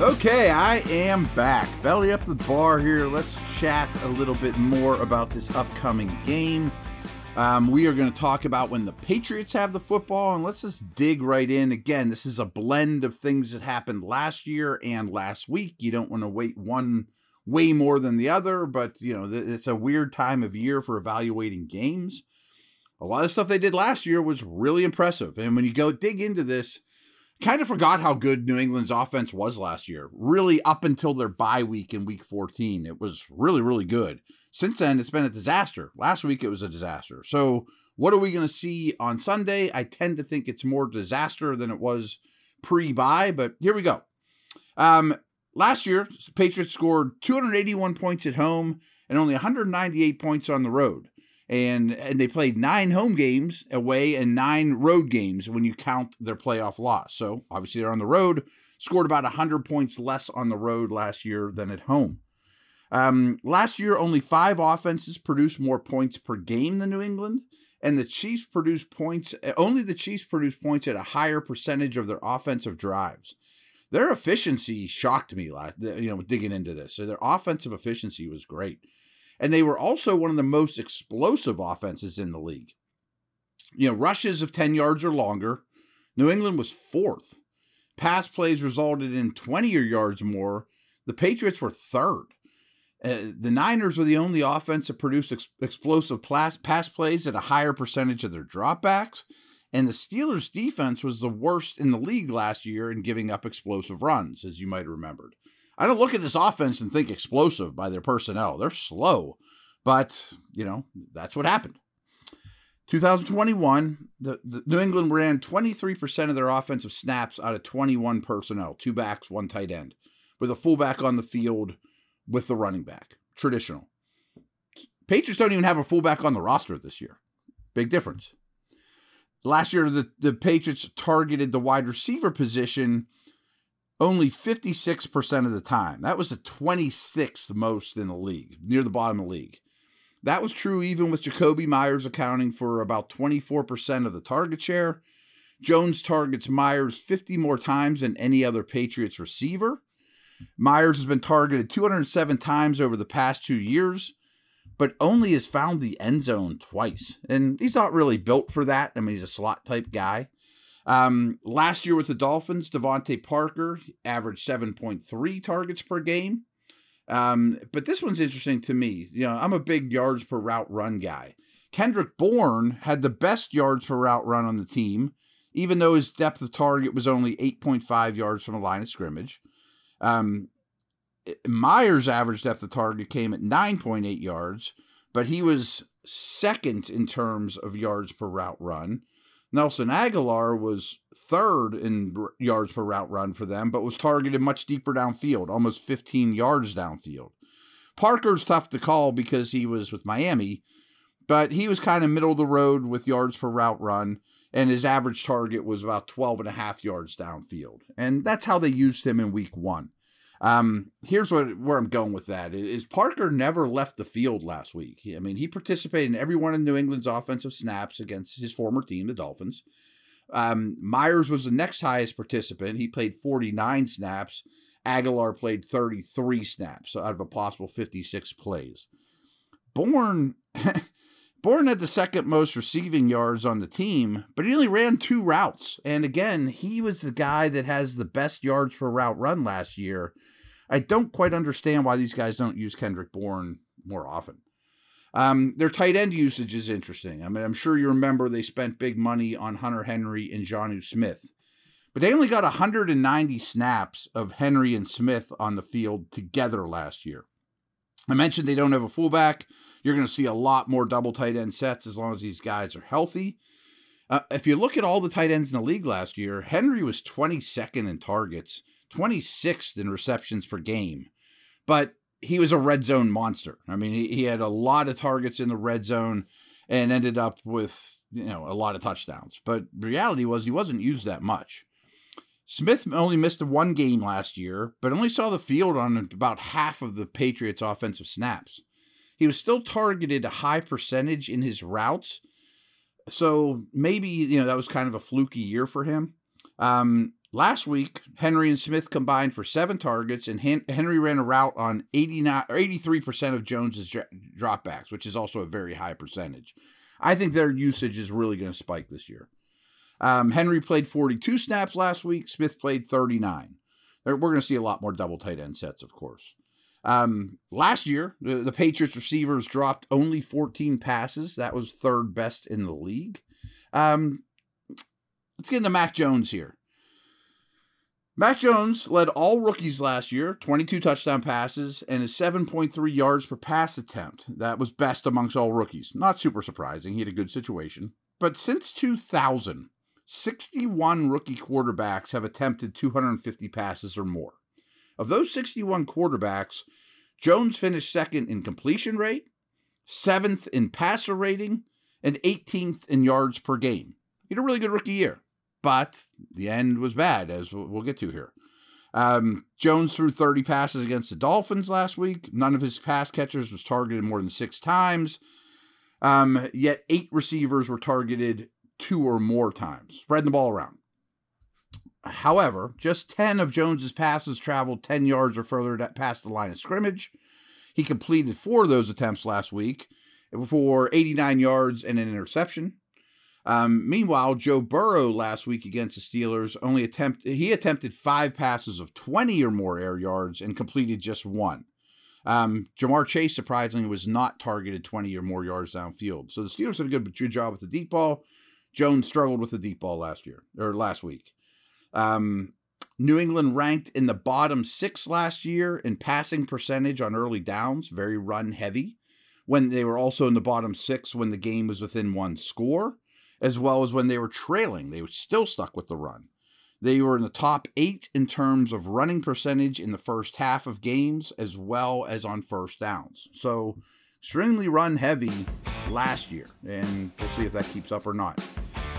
Okay, I am back. Belly up the bar here. Let's chat a little bit more about this upcoming game. We are going to talk about when the Patriots have the football, and let's just dig right in. Again, this is a blend of things that happened last year and last week. You don't want to wait one way more than the other, but you know, it's a weird time of year for evaluating games. A lot of stuff they did last year was really impressive, and when you go dig into this, kind of forgot how good New England's offense was last year, really up until their bye week in week 14. It was really, really good. Since then, it's been a disaster. Last week, it was a disaster. So what are we going to see on Sunday? I tend to think it's more disaster than it was pre-bye, but here we go. Last year, the Patriots scored 281 points at home and only 198 points on the road. And they played 9 home games away and 9 road games when you count their playoff loss. So obviously they're on the road, scored about 100 points less on the road last year than at home. Last year, only 5 offenses produced more points per game than New England, and the Chiefs produced points at a higher percentage of their offensive drives. Their efficiency shocked me, digging into this. So their offensive efficiency was great. And they were also one of the most explosive offenses in the league. Rushes of 10 yards or longer. New England was 4th. Pass plays resulted in 20 or yards more. The Patriots were 3rd. The Niners were the only offense that produced explosive pass plays at a higher percentage of their dropbacks. And the Steelers' defense was the worst in the league last year in giving up explosive runs, as you might have remembered. I don't look at this offense and think explosive by their personnel. They're slow, but, that's what happened. 2021, the New England ran 23% of their offensive snaps out of 21 personnel, 2 backs, 1 tight end, with a fullback on the field with the running back. Traditional. Patriots don't even have a fullback on the roster this year. Big difference. Last year, the Patriots targeted the wide receiver position only 56% of the time. That was the 26th most in the league, near the bottom of the league. That was true even with Jacoby Myers accounting for about 24% of the target share. Jones targets Myers 50 more times than any other Patriots receiver. Myers has been targeted 207 times over the past 2 years, but only has found the end zone twice. And he's not really built for that. I mean, he's a slot type guy. Last year with the Dolphins, Devontae Parker averaged 7.3 targets per game. But this one's interesting to me. I'm a big yards per route run guy. Kendrick Bourne had the best yards per route run on the team, even though his depth of target was only 8.5 yards from the line of scrimmage. Myers' average depth of target came at 9.8 yards, but he was 2nd in terms of yards per route run. Nelson Aguilar was 3rd in yards per route run for them, but was targeted much deeper downfield, almost 15 yards downfield. Parker's tough to call because he was with Miami, but he was kind of middle of the road with yards per route run, and his average target was about 12.5 yards downfield. And that's how they used him in week 1. Here's where I'm going with that is Parker never left the field last week. He participated in every one of New England's offensive snaps against his former team, the Dolphins. Myers was the next highest participant. He played 49 snaps Aguilar played 33 snaps out of a possible 56 plays. Bourne had the second most receiving yards on the team, but he only ran two routes. And again, he was the guy that has the best yards per route run last year. I don't quite understand why these guys don't use Kendrick Bourne more often. Their tight end usage is interesting. I mean, I'm sure you remember they spent big money on Hunter Henry and Jonnu Smith, but they only got 190 snaps of Henry and Smith on the field together last year. I mentioned they don't have a fullback. You're going to see a lot more double tight end sets as long as these guys are healthy. If you look at all the tight ends in the league last year, Henry was 22nd in targets, 26th in receptions per game, but he was a red zone monster. I mean, he had a lot of targets in the red zone and ended up with, a lot of touchdowns. But the reality was he wasn't used that much. Smith only missed one game last year, but only saw the field on about half of the Patriots' offensive snaps. He was still targeted a high percentage in his routes, so maybe that was kind of a fluky year for him. Last week, Henry and Smith combined for 7 targets, and Henry ran a route on 83% of Jones's dropbacks, which is also a very high percentage. I think their usage is really going to spike this year. Henry played 42 snaps last week. Smith played 39. We're going to see a lot more double tight end sets, of course. Last year, the Patriots receivers dropped only 14 passes. That was third best in the league. Let's get into Mac Jones here. Mac Jones led all rookies last year, 22 touchdown passes, and his 7.3 yards per pass attempt. That was best amongst all rookies. Not super surprising. He had a good situation. But since 2000, 61 rookie quarterbacks have attempted 250 passes or more. Of those 61 quarterbacks, Jones finished second in completion rate, 7th in passer rating, and 18th in yards per game. He had a really good rookie year, but the end was bad, as we'll get to here. Jones threw 30 passes against the Dolphins last week. None of his pass catchers was targeted more than 6 times, yet 8 receivers were targeted 2 or more times, spreading the ball around. However, just 10 of Jones's passes traveled 10 yards or further past the line of scrimmage. He completed 4 of those attempts last week for 89 yards and an interception. Meanwhile, Joe Burrow last week against the Steelers attempted 5 passes of 20 or more air yards and completed just 1. Ja'Marr Chase, surprisingly, was not targeted 20 or more yards downfield. So the Steelers did a good job with the deep ball. Jones struggled with the deep ball last week. New England ranked in the bottom 6 last year in passing percentage on early downs, very run heavy, when they were also in the bottom 6 when the game was within 1 score, as well as when they were trailing. They were still stuck with the run. They were in the top 8 in terms of running percentage in the first half of games, as well as on first downs. So extremely run heavy last year, and we'll see if that keeps up or not.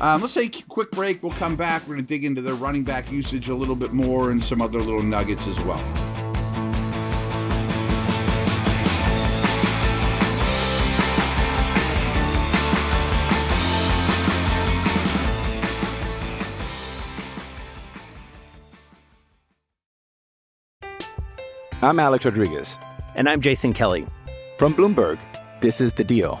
Let's take a quick break. We'll come back. We're going to dig into their running back usage a little bit more and some other little nuggets as well. I'm Alex Rodriguez. And I'm Jason Kelly. From Bloomberg, this is The Deal.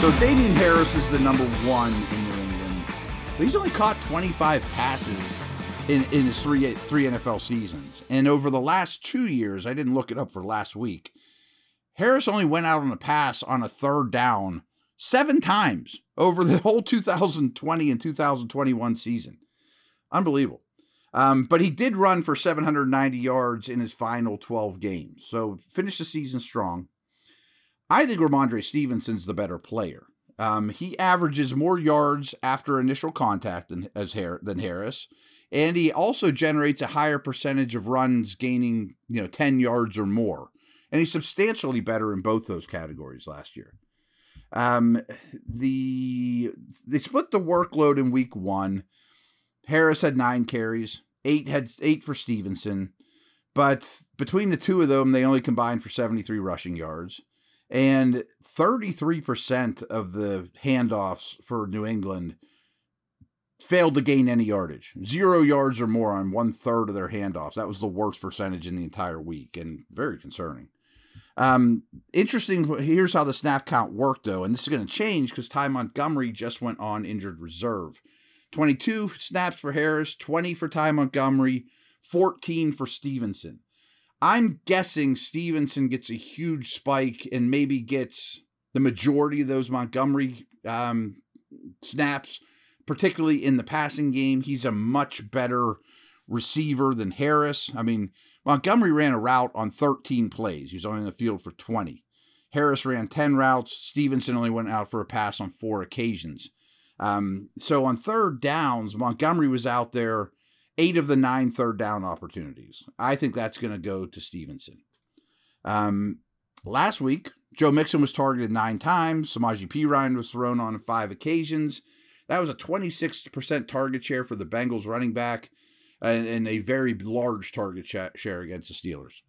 So Damien Harris is the number one in New England. He's only caught 25 passes in his three NFL seasons. And over the last 2 years, I didn't look it up for last week, Harris only went out on a pass on a third down 7 times over the whole 2020 and 2021 season. Unbelievable. But he did run for 790 yards in his final 12 games. So finished the season strong. I think Ramondre Stevenson's the better player. He averages more yards after initial contact than Harris, and he also generates a higher percentage of runs gaining 10 yards or more, and he's substantially better in both those categories last year. They split the workload in week one. Harris had 9 carries, eight for Stevenson, but between the two of them, they only combined for 73 rushing yards. And 33% of the handoffs for New England failed to gain any yardage. 0 yards or more on 1/3 of their handoffs. That was the worst percentage in the entire week, and very concerning. Interesting, here's how the snap count worked, though, and this is going to change because Ty Montgomery just went on injured reserve. 22 snaps for Harris, 20 for Ty Montgomery, 14 for Stevenson. I'm guessing Stevenson gets a huge spike and maybe gets the majority of those Montgomery snaps, particularly in the passing game. He's a much better receiver than Harris. I mean, Montgomery ran a route on 13 plays. He was only in the field for 20. Harris ran 10 routes. Stevenson only went out for a pass on 4 occasions. So on third downs, Montgomery was out there 8 of the 9 third down opportunities. I think that's going to go to Stevenson. Last week, Joe Mixon was targeted 9 times. Samaje Perine was thrown on 5 occasions. That was a 26% target share for the Bengals running back and a very large target share against the Steelers.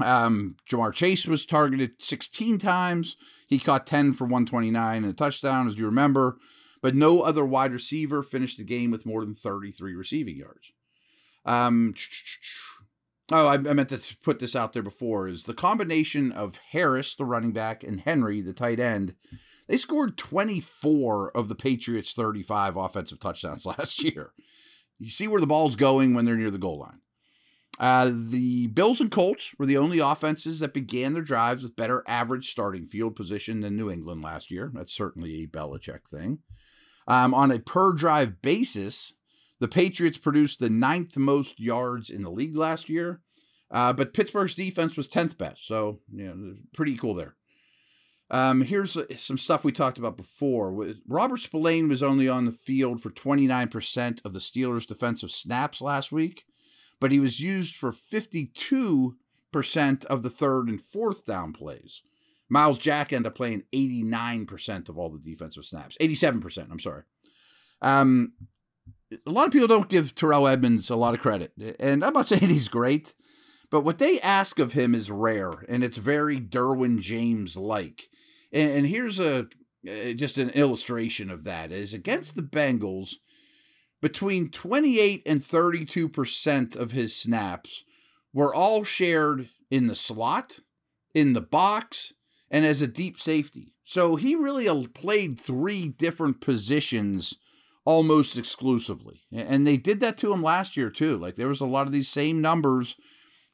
Ja'Marr Chase was targeted 16 times. He caught 10 for 129 and a touchdown, as you remember. But no other wide receiver finished the game with more than 33 receiving yards. I meant to put this out there before, is the combination of Harris, the running back, and Henry, the tight end, they scored 24 of the Patriots' 35 offensive touchdowns last year. You see where the ball's going when they're near the goal line. The Bills and Colts were the only offenses that began their drives with better average starting field position than New England last year. That's certainly a Belichick thing. On a per-drive basis, the Patriots produced the 9th most yards in the league last year, but Pittsburgh's defense was 10th best, so pretty cool there. Here's some stuff we talked about before. Robert Spillane was only on the field for 29% of the Steelers' defensive snaps last week, but he was used for 52% of the third and fourth down plays. Miles Jack ended up playing 89% of all the defensive snaps. 87%, I'm sorry. A lot of people don't give Terrell Edmonds a lot of credit, and I'm not saying he's great, but what they ask of him is rare, and it's very Derwin James-like. And here's just an illustration of that. Is against the Bengals, between 28 and 32% of his snaps were all shared in the slot, in the box, and as a deep safety. So he really played 3 different positions almost exclusively. And they did that to him last year, too. Like, there was a lot of these same numbers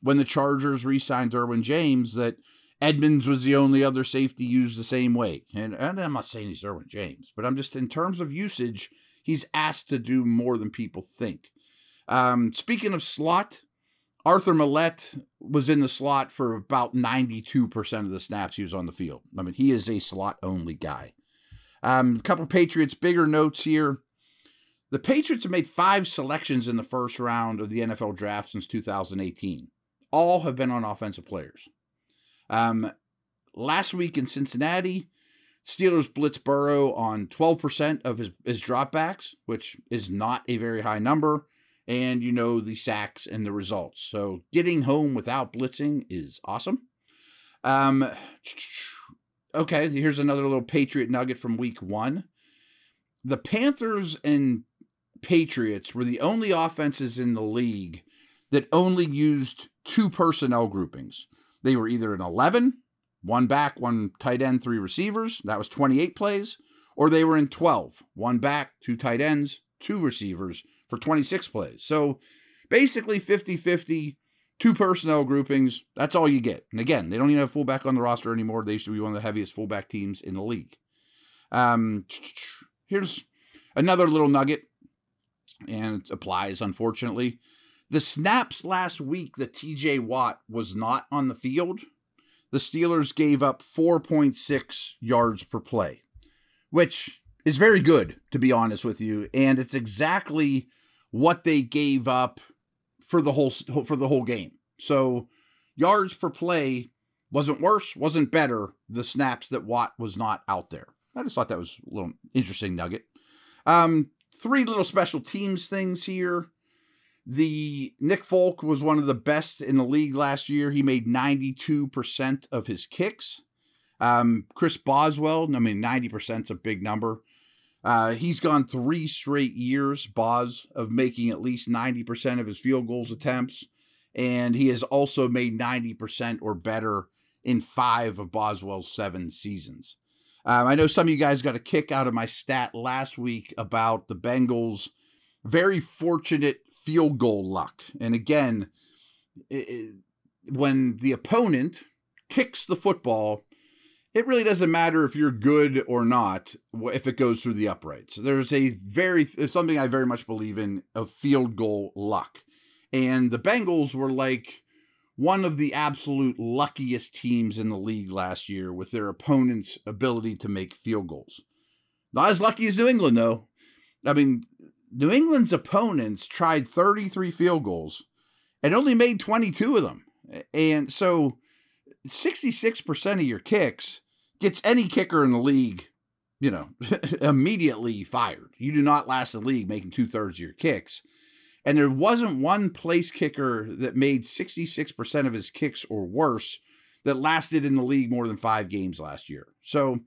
when the Chargers re-signed Derwin James that Edmonds was the only other safety used the same way. And I'm not saying he's Derwin James, but I'm just, in terms of usage, he's asked to do more than people think. Speaking of slot, Arthur Millette was in the slot for about 92% of the snaps he was on the field. I mean, he is a slot-only guy. A couple Patriots bigger notes here. The Patriots have made 5 selections in the first round of the NFL draft since 2018. All have been on offensive players. Last week in Cincinnati, Steelers blitz Burrow on 12% of his dropbacks, which is not a very high number, and you know the sacks and the results. So getting home without blitzing is awesome. Okay, here's another little Patriot nugget from week one. The Panthers and Patriots were the only offenses in the league that only used 2 personnel groupings. They were either an 11, 1 back, 1 tight end, 3 receivers. That was 28 plays. Or they were in 12, 1 back, 2 tight ends, 2 receivers for 26 plays. So basically 50-50, 2 personnel groupings. That's all you get. And again, they don't even have fullback on the roster anymore. They used to be one of the heaviest fullback teams in the league. Here's another little nugget, and it applies, unfortunately. The snaps last week that TJ Watt was not on the field, the Steelers gave up 4.6 yards per play, which is very good, to be honest with you. And it's exactly what they gave up for the whole game. So yards per play wasn't worse, wasn't better, the snaps that Watt was not out there. I just thought that was a little interesting nugget. 3 little special teams things here. The Nick Folk was one of the best in the league last year. He made 92% of his kicks. Chris Boswell, 90% is a big number. He's gone 3 straight years, Boz, of making at least 90% of his field goals attempts. And he has also made 90% or better in 5 of Boswell's 7 seasons. I know some of you guys got a kick out of my stat last week about the Bengals' very fortunate field goal luck. And again, when the opponent kicks the football, it really doesn't matter if you're good or not if it goes through the uprights. There's something I very much believe in of field goal luck. And the Bengals were like one of the absolute luckiest teams in the league last year with their opponent's ability to make field goals. Not as lucky as New England, though. New England's opponents tried 33 field goals and only made 22 of them. And so 66% of your kicks gets any kicker in the league, immediately fired. You do not last the league making 2/3 of your kicks. And there wasn't one place kicker that made 66% of his kicks or worse that lasted in the league more than 5 games last year. So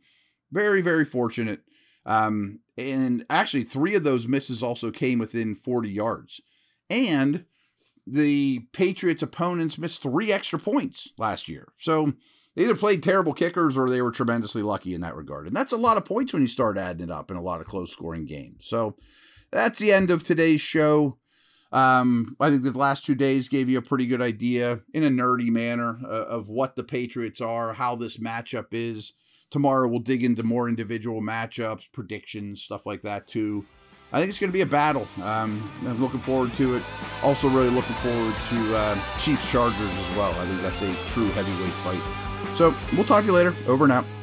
very, very fortunate. And actually 3 of those misses also came within 40 yards. And the Patriots opponents missed 3 extra points last year. So they either played terrible kickers or they were tremendously lucky in that regard. And that's a lot of points when you start adding it up in a lot of close scoring games. So that's the end of today's show. I think the last 2 days gave you a pretty good idea in a nerdy manner of what the Patriots are, how this matchup is. Tomorrow we'll dig into more individual matchups, predictions, stuff like that too. I think it's going to be a battle. I'm looking forward to it. Also really looking forward to Chiefs Chargers as well. I think that's a true heavyweight fight. So we'll talk to you later. Over and out.